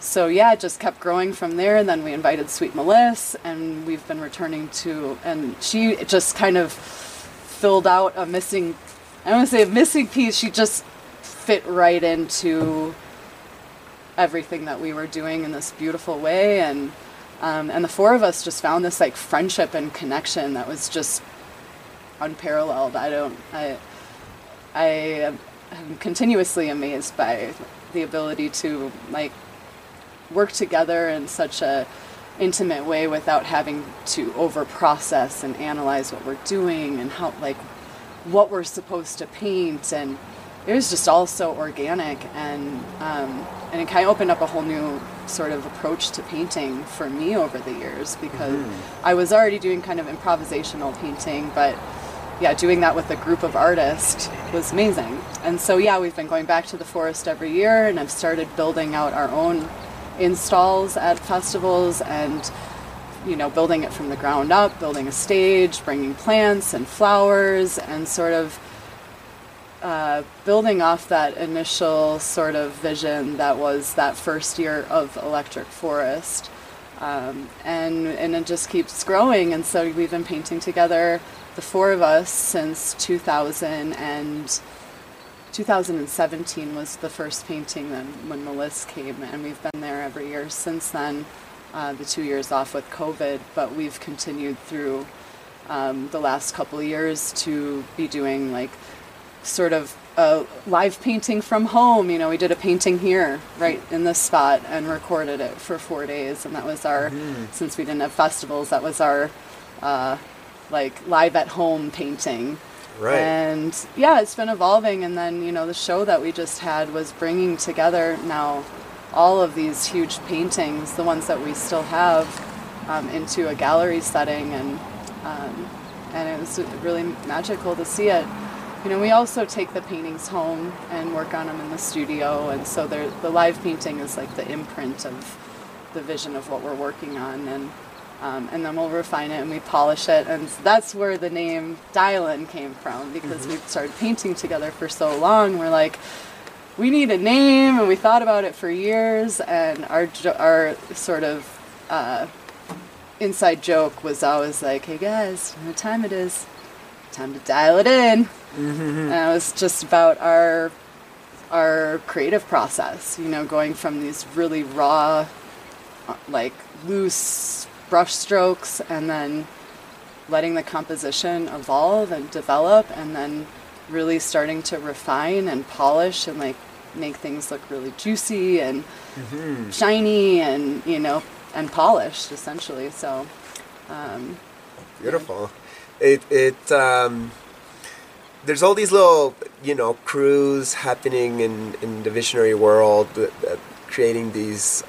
so yeah, it just kept growing from there. And then we invited Sweet Melissa, and we've been returning to, and she just kind of filled out a missing, I don't want to say a missing piece, she just fit right into everything that we were doing in this beautiful way. And the four of us just found this like friendship and connection that was just unparalleled. I am continuously amazed by the ability to like work together in such a intimate way without having to over process and analyze what we're doing and how, like, what we're supposed to paint. And it was just all so organic, and it kind of opened up a whole new sort of approach to painting for me over the years, because mm-hmm. I was already doing kind of improvisational painting, but yeah, doing that with a group of artists was amazing. And so yeah, we've been going back to the forest every year, and I've started building out our own installs at festivals, and you know, building it from the ground up, building a stage, bringing plants and flowers, and sort of building off that initial sort of vision that was that first year of Electric Forest, and it just keeps growing. And so we've been painting together, the four of us, since 2017 was the first painting then when Melissa came, and we've been there every year since then, the 2 years off with COVID, but we've continued through the last couple of years to be doing like sort of a live painting from home. You know, we did a painting here right in this spot and recorded it for 4 days, and that was our, since we didn't have festivals, that was our like live at home painting. Right. And yeah, it's been evolving. And then, you know, the show that we just had was bringing together now all of these huge paintings, the ones that we still have, into a gallery setting. And it was really magical to see it. You know, we also take the paintings home and work on them in the studio. And so the live painting is like the imprint of the vision of what we're working on. And then we'll refine it and we polish it. And that's where the name Dial In came from, because we've started painting together for so long. We're like, we need a name, and we thought about it for years. And our sort of inside joke was always like, hey guys, you know what time it is? Time to dial it in. And it was just about our creative process, you know, going from these really raw, like loose brush strokes, and then letting the composition evolve and develop, and then really starting to refine and polish and like make things look really juicy and shiny and, you know, and polished essentially. So beautiful. Yeah. It there's all these little, you know, crews happening in the visionary world, creating these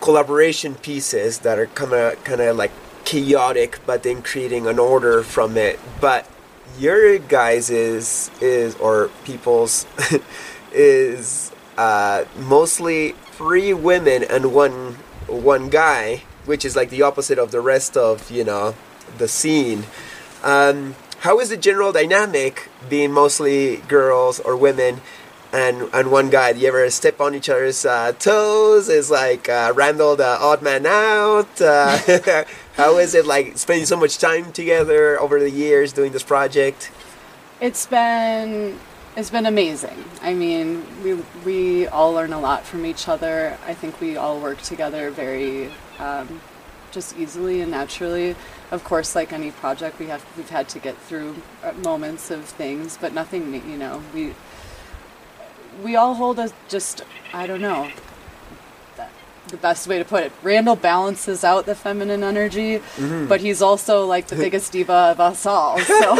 collaboration pieces that are kind of like chaotic, but then creating an order from it. But your guys people's is mostly 3 women and one guy, which is like the opposite of the rest of, you know, the scene. How is the general dynamic being mostly girls or women and one guy? Do you ever step on each other's toes? Is like Randall the odd man out? How is it like spending so much time together over the years doing this project? It's been amazing. I mean, we all learn a lot from each other. I think we all work together very just easily and naturally. Of course, like any project, we've had to get through moments of things, but nothing, you know, we all hold I don't know, the best way to put it. Randall balances out the feminine energy, but he's also like the biggest diva of us all. So,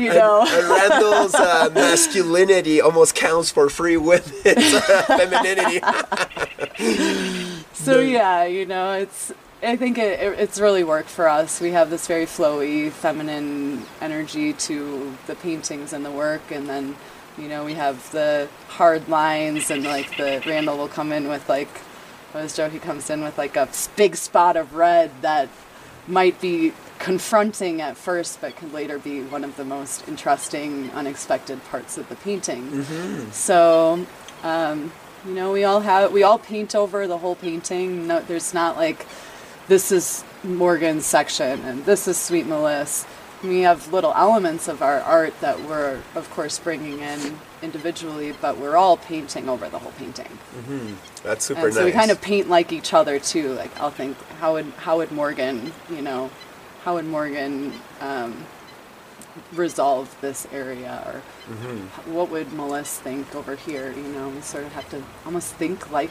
you know. And Randall's masculinity almost counts for free women's femininity. So yeah, you know, I think it's really worked for us. We have this very flowy feminine energy to the paintings and the work, and then, you know, we have the hard lines, and like Randall will come in with like, what was Joe? He comes in with like a big spot of red that might be confronting at first, but could later be one of the most interesting, unexpected parts of the painting. So, you know, we all paint over the whole painting. No, there's not like, this is Morgan's section and this is Sweet Melissa. We have little elements of our art that we're, of course, bringing in individually, but we're all painting over the whole painting. That's super nice. So we kind of paint like each other too. Like I'll think, how would Morgan, you know, resolve this area, or what would Melissa think over here? You know, we sort of have to almost think like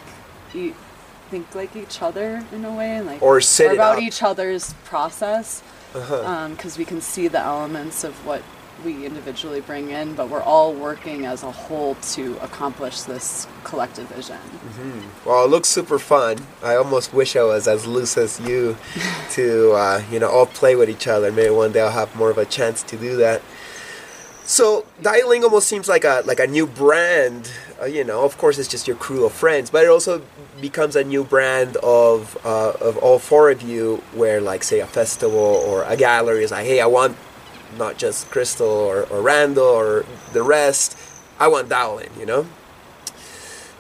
each other in a way, like or about each other's process. Because we can see the elements of what we individually bring in, but we're all working as a whole to accomplish this collective vision. Well, it looks super fun. I almost wish I was as loose as you to, you know, all play with each other. Maybe one day I'll have more of a chance to do that. So Dial In almost seems like a new brand. You know, of course, it's just your crew of friends, but it also becomes a new brand of all 4 of you, where like say a festival or a gallery is like, hey, I want not just Krystle or Randall or the rest, I want Dial In, you know?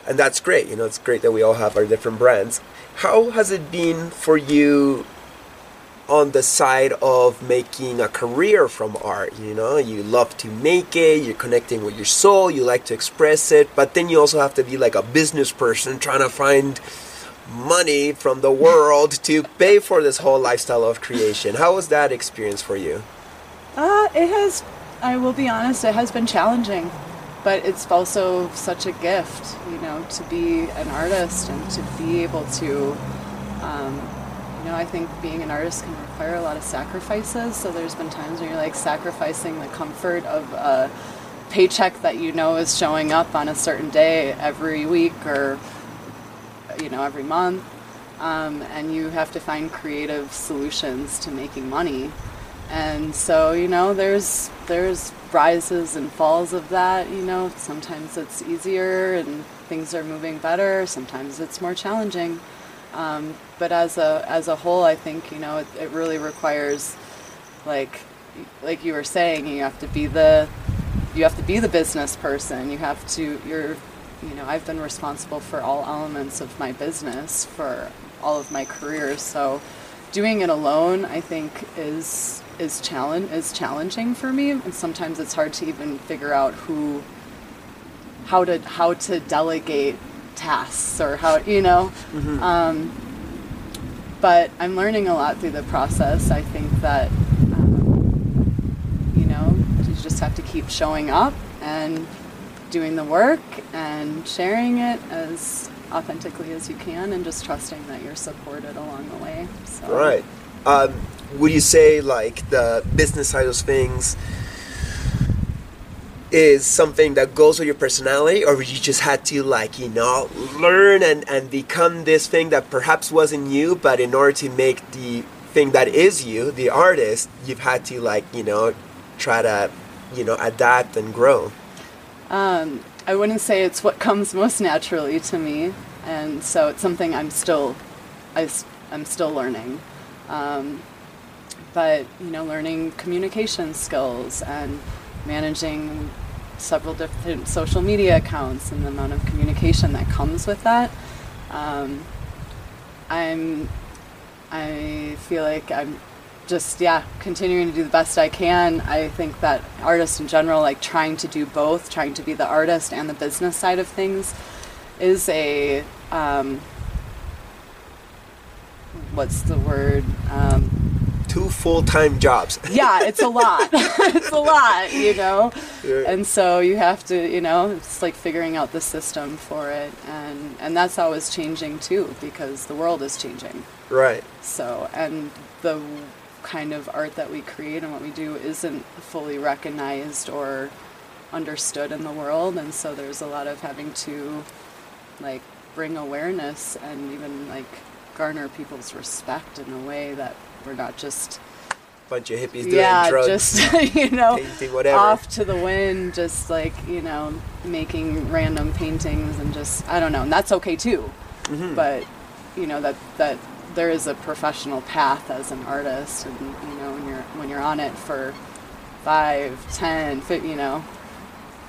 And that's great. You know, it's great that we all have our different brands. How has it been for you on the side of making a career from art? You know, you love to make it, you're connecting with your soul, you like to express it, but then you also have to be like a business person trying to find money from the world to pay for this whole lifestyle of creation. How was that experience for you? It has I will be honest, it has been challenging, but it's also such a gift, you know, to be an artist and to be able to, you know, I think being an artist can require a lot of sacrifices, so there's been times when you're like sacrificing the comfort of a paycheck that you know is showing up on a certain day every week or, you know, every month. And you have to find creative solutions to making money. And so, you know, there's rises and falls of that, you know. Sometimes it's easier and things are moving better. Sometimes it's more challenging. But as a whole, I think, you know, it really requires, like you were saying, you have to be the business person. You know, I've been responsible for all elements of my business for all of my careers, so doing it alone, I think, is challenging for me, and sometimes it's hard to even figure out how to delegate tasks or how, you know. Mm-hmm. But I'm learning a lot through the process. I think that you know, you just have to keep showing up and doing the work and sharing it as authentically as you can, and just trusting that you're supported along the way. So. Right. Would you say, like, the business side of things is something that goes with your personality, or you just had to, like, you know, learn and become this thing that perhaps wasn't you, but in order to make the thing that is you, the artist, you've had to, like, you know, try to, you know, adapt and grow? I wouldn't say it's what comes most naturally to me, and so it's something I'm still learning. But, you know, learning communication skills and managing several different social media accounts and the amount of communication that comes with that, I feel like I'm just, yeah, continuing to do the best I can. I think that artists in general, like, trying to do both, trying to be the artist and the business side of things is a, what's the word? Two full-time jobs. Yeah, it's a lot. It's a lot, you know? Yeah. And so you have to, you know, it's like figuring out the system for it. And that's always changing, too, because the world is changing. Right. So, and the kind of art that we create and what we do isn't fully recognized or understood in the world, and so there's a lot of having to, like, bring awareness and even, like, garner people's respect in a way that we're not just bunch of hippies doing drugs, just, you know, painting, whatever, off to the wind, just, like, you know, making random paintings and just, I don't know, and that's okay too. Mm-hmm. But, you know, that there is a professional path as an artist, and, you know, when you're on it for 5, 10, 15, you know,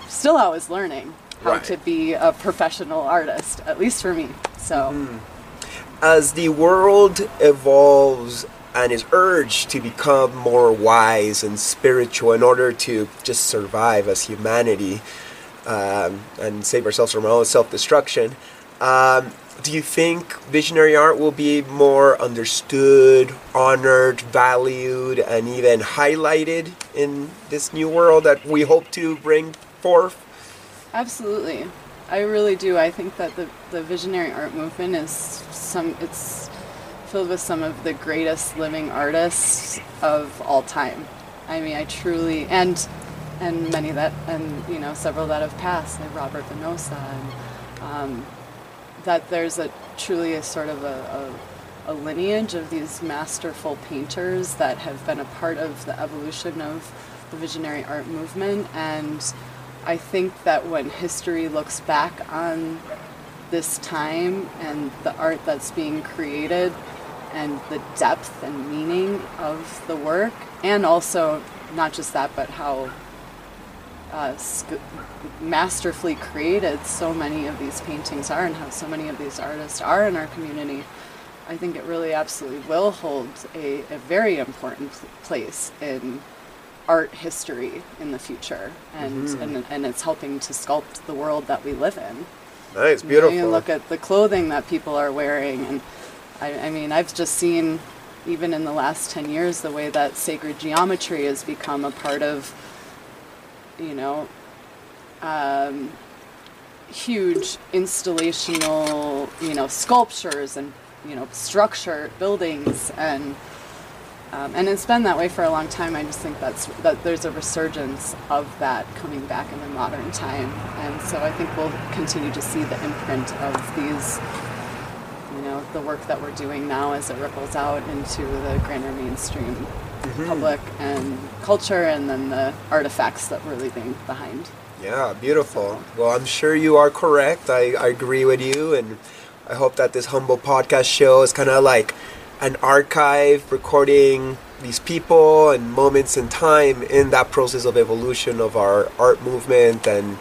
still always learning how right. to be a professional artist, at least for me. So, mm-hmm. As the world evolves and is urged to become more wise and spiritual in order to just survive as humanity and save ourselves from our own self-destruction, do you think visionary art will be more understood, honored, valued, and even highlighted in this new world that we hope to bring forth? Absolutely. I really do. I think that the visionary art movement it's filled with some of the greatest living artists of all time. I mean, I truly, and many that, and, you know, several that have passed, like Robert Venosa, and that there's truly a sort of a lineage of these masterful painters that have been a part of the evolution of the visionary art movement. And I think that when history looks back on this time and the art that's being created and the depth and meaning of the work, and also not just that, but how masterfully created so many of these paintings are, and how so many of these artists are in our community, I think it really absolutely will hold a very important place in art history in the future, and, mm-hmm. and it's helping to sculpt the world that we live in. Nice, beautiful. You know, you look at the clothing that people are wearing, and I mean, I've just seen, even in the last 10 years, the way that sacred geometry has become a part of you know, huge installational, you know, sculptures and, you know, structure, buildings, and it's been that way for a long time. I just think that there's a resurgence of that coming back in the modern time, and so I think we'll continue to see the imprint of these, you know, the work that we're doing now as it ripples out into the grander mainstream public and culture, and then the artifacts that we're leaving behind. Yeah, beautiful. Well, I'm sure you are correct. I agree with you, and I hope that this humble podcast show is kind of like an archive recording these people and moments in time in that process of evolution of our art movement and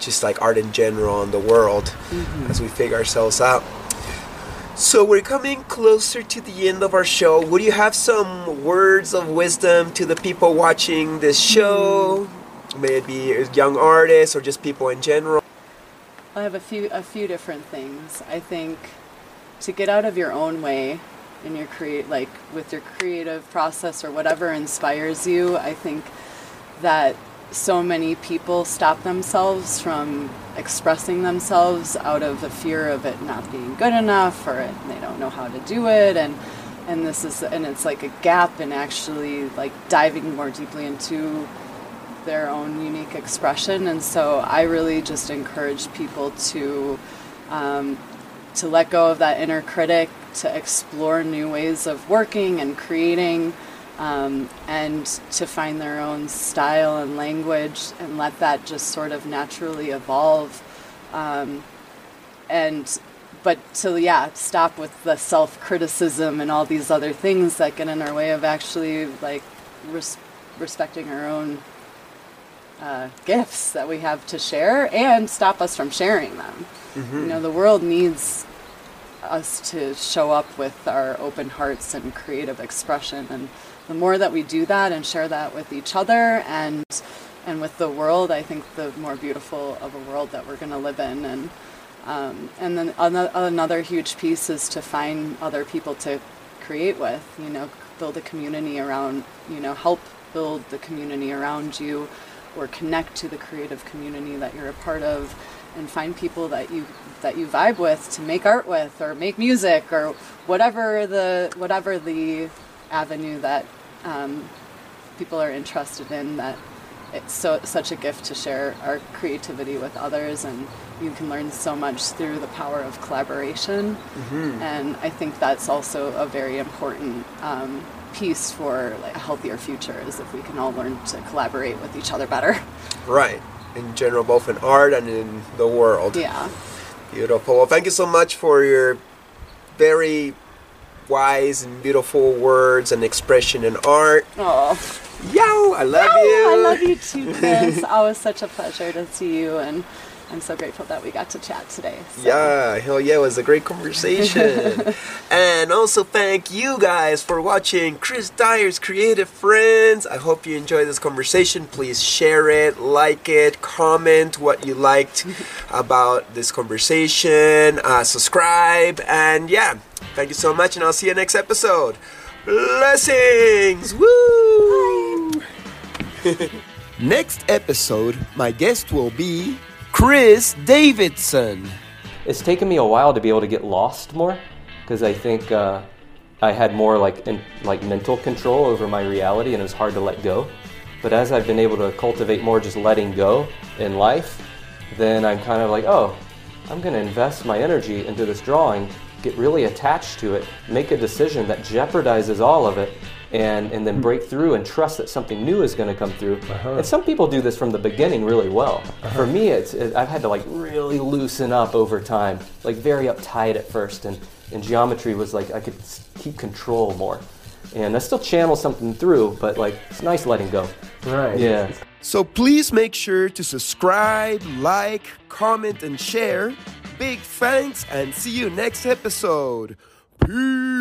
just like art in general in the world as we figure ourselves out. So we're coming closer to the end of our show. Would you have some words of wisdom to the people watching this show? May it be young artists or just people in general? I have a few different things. I think to get out of your own way in your with your creative process or whatever inspires you. I think that so many people stop themselves from expressing themselves out of the fear of it not being good enough, or they don't know how to do it, and it's like a gap in actually like diving more deeply into their own unique expression. And so I really just encourage people to let go of that inner critic, to explore new ways of working and creating, and to find their own style and language and let that just sort of naturally evolve. Stop with the self-criticism and all these other things that get in our way of actually like respecting our own gifts that we have to share, and stop us from sharing them. You know, the world needs us to show up with our open hearts and creative expression, and the more that we do that and share that with each other and with the world, I think the more beautiful of a world that we're going to live in. And then another huge piece is to find other people to create with, you know, build a community around, you know, help build the community around you, or connect to the creative community that you're a part of, and find people that you vibe with to make art with, or make music, or whatever the avenue that people are interested in. That it's such a gift to share our creativity with others, and you can learn so much through the power of collaboration. And I think that's also a very important piece for like a healthier future, is if we can all learn to collaborate with each other better. Right. In general, both in art and in the world. Yeah. Beautiful. Well, thank you so much for your very wise and beautiful words and expression in art. Oh. Yo, I love you. I love you too, Chris. Always such a pleasure to see you, and I'm so grateful that we got to chat today. So. Yeah, hell yeah, it was a great conversation. And also thank you guys for watching Chris Dyer's Creative Friends. I hope you enjoyed this conversation. Please share it, like it, comment what you liked about this conversation, subscribe, and yeah, thank you so much, and I'll see you next episode. Blessings! Woo! Next episode, my guest will be Chris Davidson. It's taken me a while to be able to get lost more, because I think I had more like mental control over my reality, and it was hard to let go. But as I've been able to cultivate more just letting go in life, then I'm kind of like, oh, I'm going to invest my energy into this drawing, get really attached to it, make a decision that jeopardizes all of it, and then break through and trust that something new is going to come through. And some people do this from the beginning really well. For me, I've had to like really loosen up over time, like very uptight at first, and geometry was like I could keep control more, and I still channel something through, but like it's nice letting go. Right. Yeah. So please make sure to subscribe, like, comment, and share. Big thanks, and see you next episode. Peace.